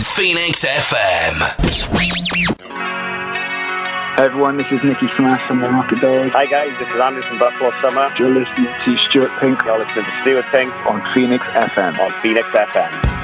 is Phoenix FM. Hey everyone, this is Nicky Smash from the Rocket Doors. Hi guys, this is Andy from Buffalo Summer. You're listening to Stuart Pink. You're listening to Stuart Pink on Phoenix FM. On Phoenix FM.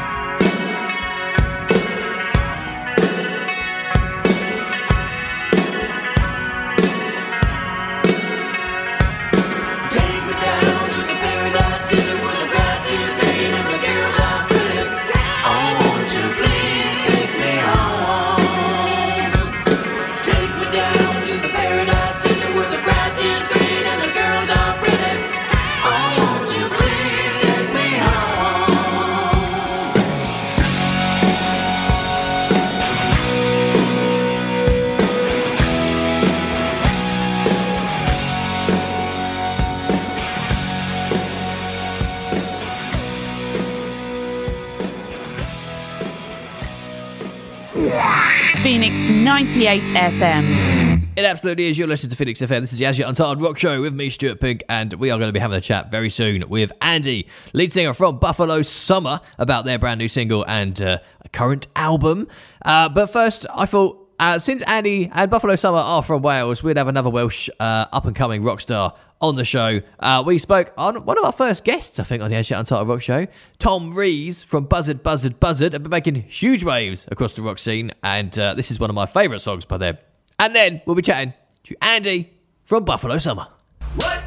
Phoenix 98 FM. It absolutely is. You're listening to Phoenix FM. This is the As Yet Untitled Rock Show with me, Stuart Pink, and we are going to be having a chat very soon with Andy, lead singer from Buffalo Summer, about their brand new single and a current album. But first, I thought, since Andy and Buffalo Summer are from Wales, we'd have another Welsh up-and-coming rock star on the show. We spoke on one of our first guests, I think, on the As Yet Untitled Rock Show. Tom Rees from Buzzard Buzzard Buzzard have been making huge waves across the rock scene, and this is one of my favourite songs by them. And then we'll be chatting to Andy from Buffalo Summer. What?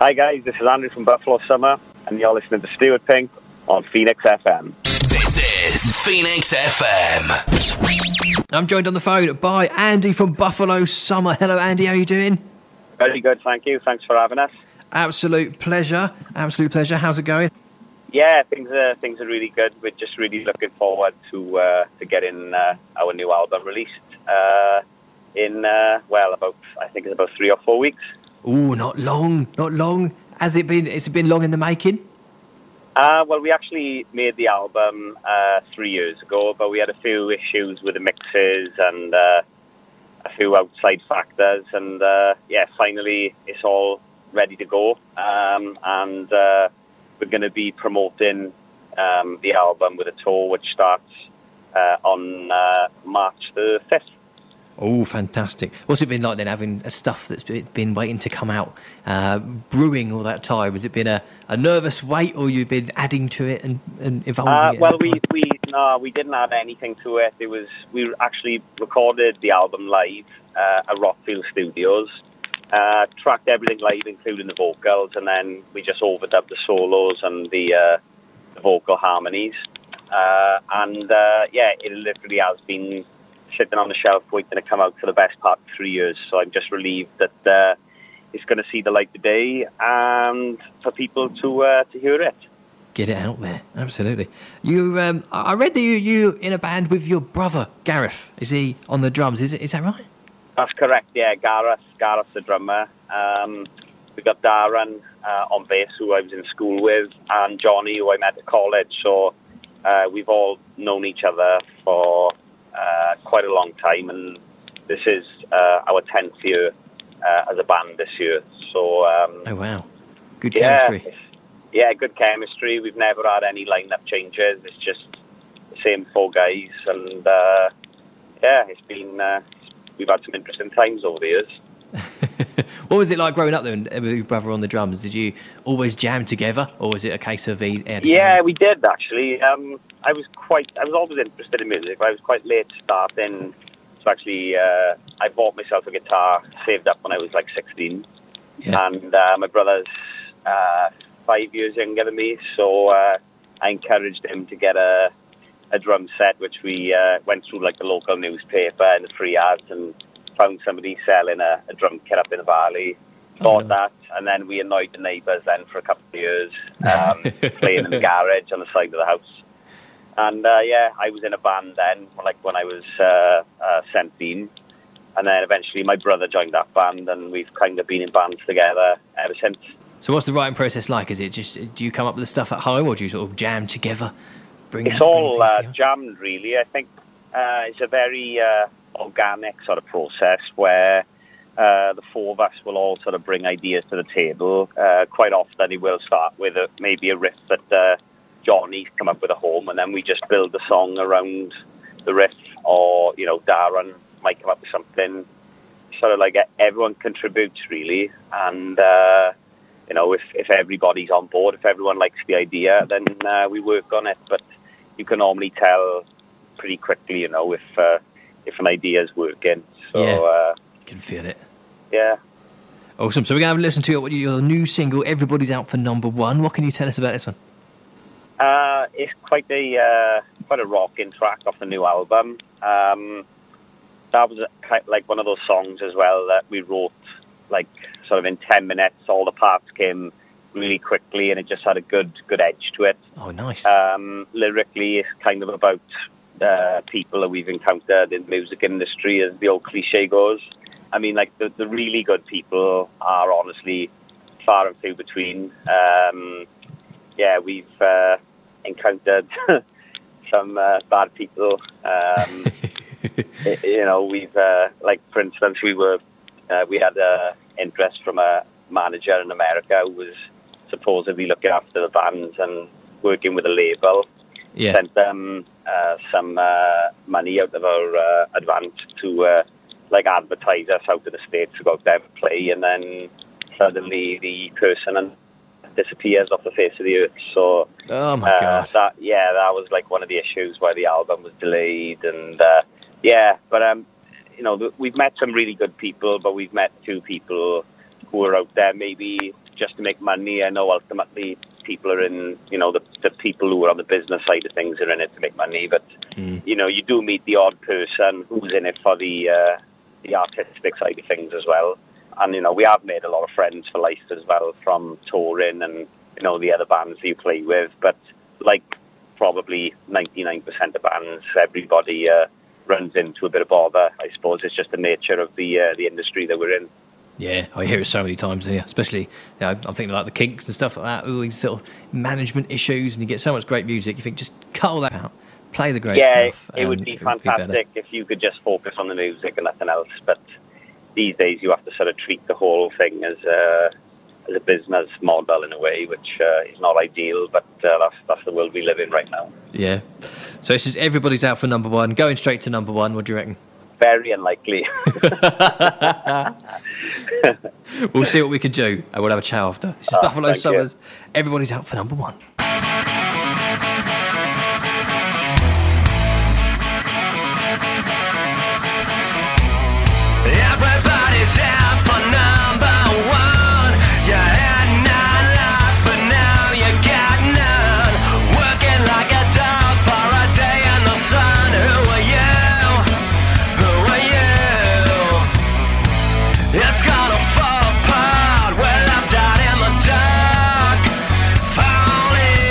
Hi guys, this is Andrew from Buffalo Summer, and you're listening to Stuart Pink on Phoenix FM. This is Phoenix FM. I'm joined on the phone by Andy from Buffalo Summer. Hello Andy, how are you doing? Very good, thank you. Thanks for having us. Absolute pleasure. Absolute pleasure. How's it going? Yeah, things are really good. We're just really looking forward to getting our new album released in about 3 or 4 weeks. Oh, not long. Has it been long in the making? Well, we actually made the album 3 years ago, but we had a few issues with the mixes and a few outside factors. And, finally, it's all ready to go. And we're going to be promoting the album with a tour, which starts on March the 5th. Oh, fantastic. What's it been like then, having stuff that's been waiting to come out, brewing all that time? Has it been a nervous wait, or you've been adding to it and evolving it? Well, we didn't add anything to it. We actually recorded the album live at Rockfield Studios, tracked everything live, including the vocals, and then we just overdubbed the solos and the vocal harmonies. It literally has been sitting on the shelf waiting to come out for the best part of 3 years, so I'm just relieved that it's going to see the light of day and for people to hear it. Get it out there, absolutely. You, I read that you in a band with your brother Gareth. Is he on the drums? Is that right? That's correct. Yeah, Gareth's the drummer. We got Darren on bass, who I was in school with, and Johnny, who I met at college. So we've all known each other for quite a long time, and this is our 10th year as a band this year, so oh wow, good chemistry. We've never had any lineup changes. it's just same four guys, and it's been we've had some interesting times over the years. What was it like growing up then with your brother on the drums? Did you always jam together, or was it a case of we did actually. I was always interested in music, but I was quite late starting. So actually, I bought myself a guitar, saved up when I was like 16, and my brother's 5 years younger than me, so I encouraged him to get a drum set, which we went through like the local newspaper and the free ads, and found somebody selling a drum kit up in the valley, bought that, and then we annoyed the neighbours then for a couple of years, playing in the garage on the side of the house. And I was in a band then, like when I was 17, and then eventually my brother joined that band, and we've kind of been in bands together ever since. So what's the writing process like? Is it just, do you come up with the stuff at home, or do you sort of jam together? It's all jammed, really. I think it's a very... organic sort of process where the four of us will all sort of bring ideas to the table. Quite often it will start with maybe a riff that Johnny's come up with at home, and then we just build the song around the riff, or, you know, Darren might come up with something. Sort of like everyone contributes, really, and, you know, if everybody's on board, if everyone likes the idea, then we work on it. But you can normally tell pretty quickly, you know, if... different ideas working, so you can feel it. Awesome. So we're gonna have a listen to your new single, Everybody's Out for Number 1. What can you tell us about this one? It's quite a rocking track off the new album. That was like one of those songs as well that we wrote like sort of in 10 minutes. All the parts came really quickly, and it just had a good edge to it. Oh, nice. Lyrically, it's kind of about people that we've encountered in the music industry, as the old cliche goes. I mean, like, the really good people are honestly far and few between. We've encountered some bad people. You know, we've like, for instance, we had interest from a manager in America who was supposedly looking after the bands and working with a label. Yeah. Sent them some money out of our advance to like advertise us out to the States to go out there and play, and then suddenly the person disappears off the face of the earth. So, oh my gosh. That was like one of the issues why the album was delayed, and you know, we've met some really good people, but we've met two people who are out there maybe just to make money. I know ultimately people are in, you know, the people who are on the business side of things are in it to make money, but you know, you do meet the odd person who's in it for the artistic side of things as well. And you know, we have made a lot of friends for life as well from touring and, you know, the other bands that you play with. But like probably 99% of bands, everybody runs into a bit of bother. I suppose it's just the nature of the industry that we're in. Yeah, I hear it so many times, especially, you know, I'm thinking like the Kinks and stuff like that, all these sort of management issues, and you get so much great music, you think just cut all that out, play the great stuff. Yeah, it would be fantastic if you could just focus on the music and nothing else, but these days you have to sort of treat the whole thing as a business model in a way, which is not ideal, but that's the world we live in right now. Yeah, so this is Everybody's Out for Number 1, going straight to Number 1, what do you reckon? Very unlikely. We'll see what we can do, and we'll have a chat after. This is Buffalo Summers. You. Everybody's Out for Number 1. Everybody's out for Number 1. You had 9 lives, but now you got none. Working like a dog for a day in the sun. Who are you? It's gonna fall apart. We're left out in the dark, falling.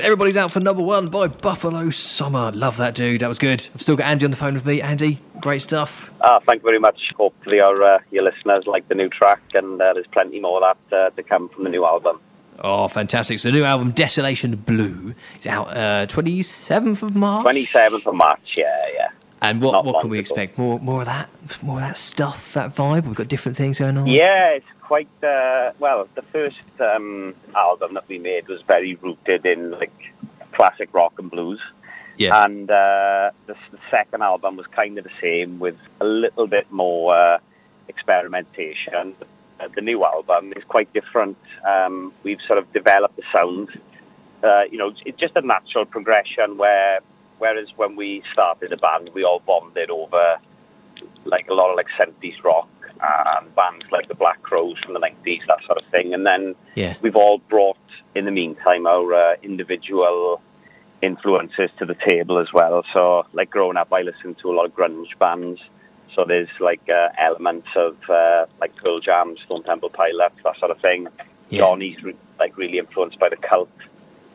Everybody's Out for Number One by Buffalo Summer. Love that, dude. That was good. I've still got Andy on the phone with me. Andy, great stuff. Thank you very much. Hopefully your listeners like the new track, and there's plenty more of that to come from the new album. Oh, fantastic. So the new album, Desolation Blue, is out 27th of March? 27th of March, yeah. And what can we expect? More of that? More of that stuff, that vibe? We've got different things going on? Yeah, it's quite the first album that we made was very rooted in like classic rock and blues, and the second album was kind of the same with a little bit more experimentation. The new album is quite different. We've sort of developed the sound. It's just a natural progression whereas when we started the band, we all bonded over like a lot of like 70s rock and bands like the Black Crowes from the 90s, that sort of thing. And then we've all brought, in the meantime, our individual influences to the table as well. So, like, growing up, I listened to a lot of grunge bands. So there's, like, elements of, like, Pearl Jam, Stone Temple Pilots, that sort of thing. Yeah. Johnny's, really influenced by the Cult.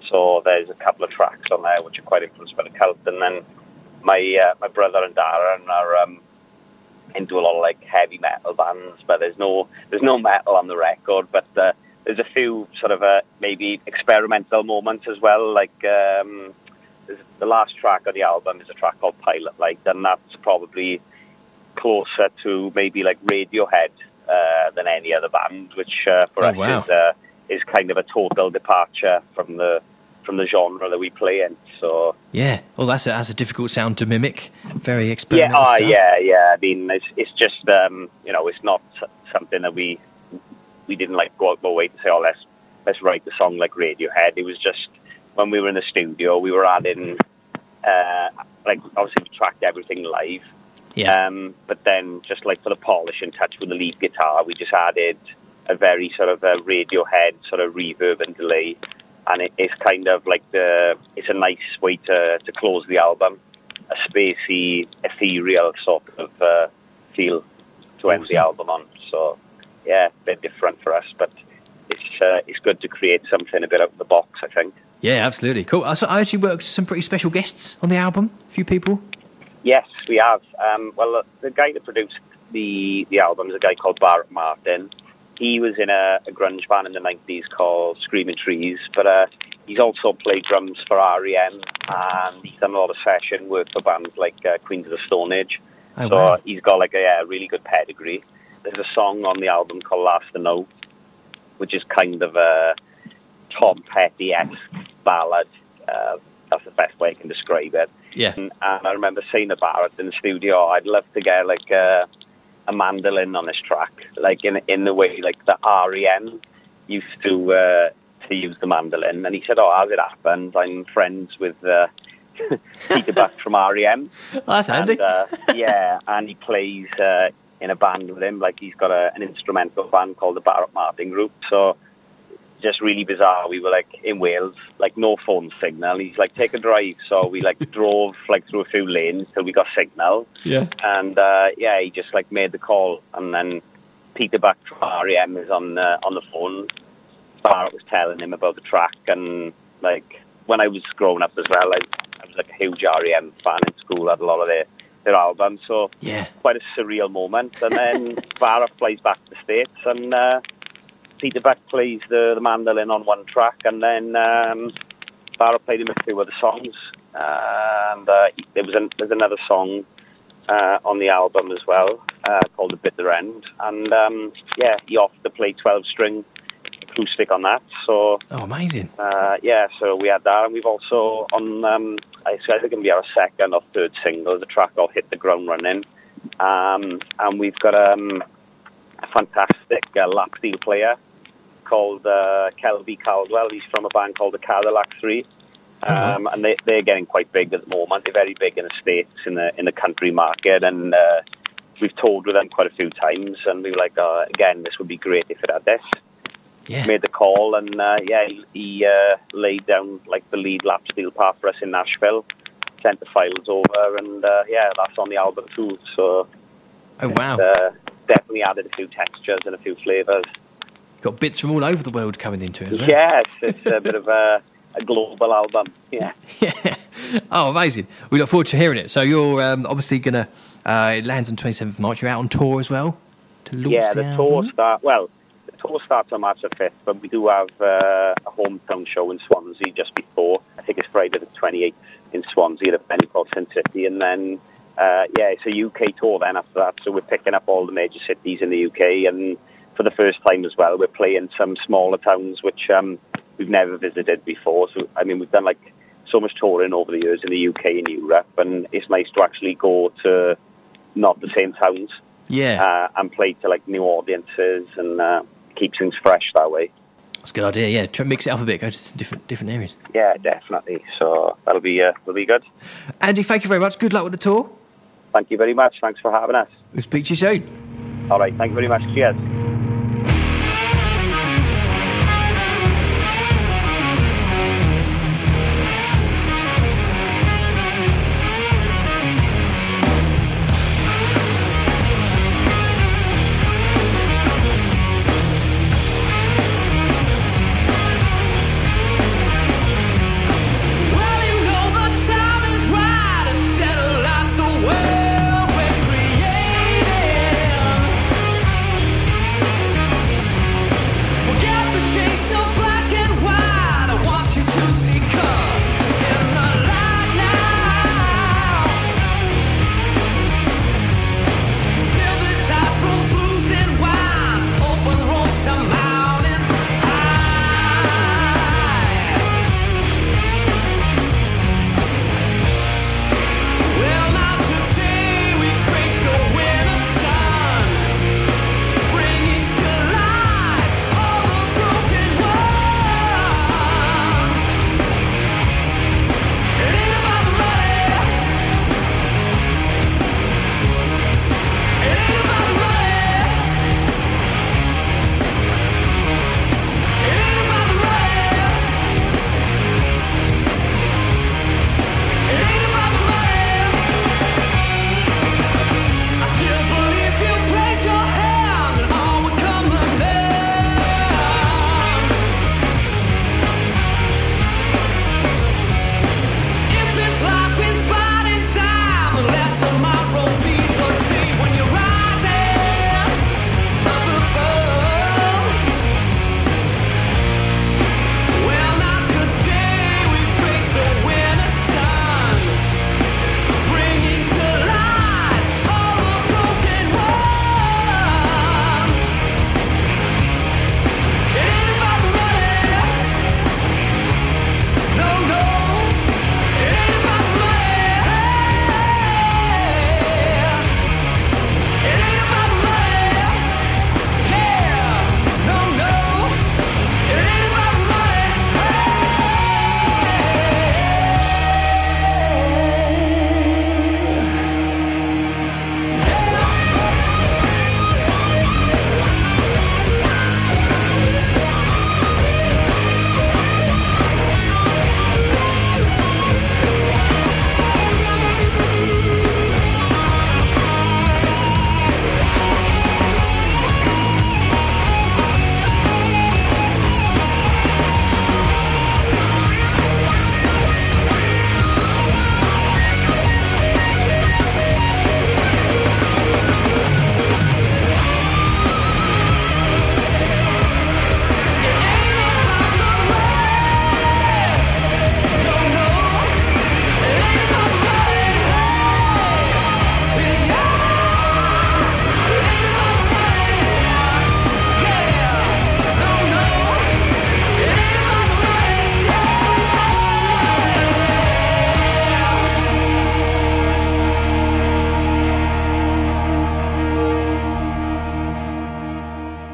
So there's a couple of tracks on there which are quite influenced by the Cult. And then my brother and Darren are... into a lot of like heavy metal bands, but there's no metal on the record, but there's a few sort of maybe experimental moments as well. Like the last track of the album is a track called Pilot Light, and that's probably closer to maybe like Radiohead than any other band, which for us is kind of a total departure from the genre that we play in. So that's a difficult sound to mimic. Very experimental stuff. I mean, it's just it's not something that we didn't like go out of our way to say, let's write the song like Radiohead. It was just when we were in the studio, we were adding obviously we tracked everything live, but then just like for the polish and touch with the lead guitar, we just added a very sort of a Radiohead sort of reverb and delay. And it's kind of like it's a nice way to close the album, a spacey, ethereal sort of feel to end the album on. So, yeah, a bit different for us, but it's good to create something a bit out of the box, I think. Yeah, absolutely. Cool. So I actually worked with some pretty special guests on the album, a few people. Yes, we have. The guy that produced the album is a guy called Barrett Martin. He was in a grunge band in the 90s called Screaming Trees, but he's also played drums for R.E.M., and he's done a lot of session work for bands like Queens of the Stone Age. Oh, so wow. He's got like a really good pedigree. There's a song on the album called Last Note, which is kind of a Tom Petty-esque ballad. That's the best way I can describe it. Yeah. And I remember saying to Barrett in the studio, I'd love to get like a mandolin on this track, like in the way like the R.E.M. used to use the mandolin, and he said, "Oh, as it happens, I'm friends with Peter Buck from R.E.M." Oh, that's handy. Yeah, and he plays in a band with him. Like, he's got an instrumental band called the Barrett Martin Group. So just really bizarre. We were like in Wales, like no phone signal. He's like, "Take a drive." So we like drove like through a few lanes till we got signal. Yeah. And yeah, he just like made the call, and then Peter Buck from R.E.M. is on the phone. Barrett was telling him about the track, and like when I was growing up as well, I was like a huge R.E.M. fan in school. Had a lot of their albums, so yeah, quite a surreal moment. And then Barrett plays back to States, and Peter Buck plays the mandolin on one track, and then Barrett played him a few other songs. And there's another song on the album as well called The Bitter End, and yeah, he offered to play 12-string acoustic on that. So amazing. Yeah, so we had that, and we've also on I think it'll be our second or third single, the track called Hit the Ground Running, and we've got a fantastic lap steel player called Kelby Caldwell. He's from a band called the Cadillac Three. And they're getting quite big at the moment. They're very big in the States, in the country market, and we've toured with them quite a few times, and we were like, again, this would be great if it had this. Yeah. Made the call, and yeah, he laid down like the lead lap steel part for us in Nashville, sent the files over, and yeah, that's on the album too. So wow. Definitely added a few textures and a few flavours. Got bits from all over the world coming into it as well. Yes, it's a bit of a global album. Yeah. Oh, amazing. We look forward to hearing it. So you're obviously going to it lands on 27th of March. You're out on tour as well to launch the tour starts on March the 5th, but we do have a hometown show in Swansea just before. I think it's Friday the 28th in Swansea at Benny Potsdam City, and then yeah, it's a UK tour then after that. So we're picking up all the major cities in the UK, and for the first time as well, we're playing some smaller towns which we've never visited before. So I mean, we've done like so much touring over the years in the UK and Europe, and it's nice to actually go to not the same towns, and play to like new audiences, and keep things fresh that way. That's a good idea. Yeah, try and mix it up a bit. Go to different areas. Yeah, definitely. So that'll be good. Andy, thank you very much. Good luck with the tour. Thank you very much. Thanks for having us. We'll speak to you soon. All right. Thank you very much. Cheers.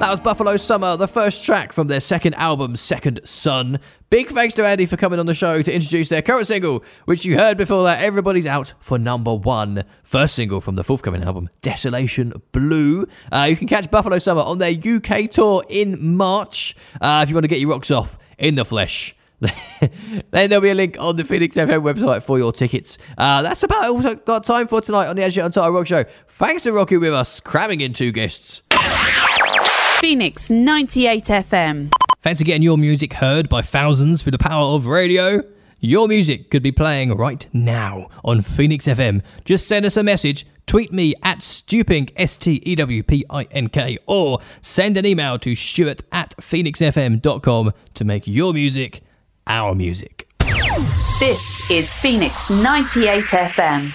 That was Buffalo Summer, the first track from their second album, Second Sun. Big thanks to Andy for coming on the show to introduce their current single, which you heard before that, Everybody's Out for Number One. First single from the forthcoming album, Desolation Blue. You can catch Buffalo Summer on their UK tour in March. If you want to get your rocks off in the flesh, then there'll be a link on the Phoenix FM website for your tickets. That's about all we've got time for tonight on the As Yet Untitled Rock Show. Thanks for rocking with us, cramming in two guests. Phoenix 98 FM. Thanks for getting your music heard by thousands through the power of radio. Your music could be playing right now on Phoenix FM. Just send us a message, tweet me at Stewpink, S-T-E-W-P-I-N-K, or send an email to stuart@phoenixfm.com to make your music our music. This is Phoenix 98 FM.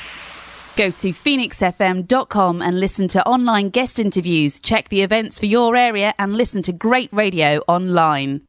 Go to phoenixfm.com and listen to online guest interviews, check the events for your area and listen to great radio online.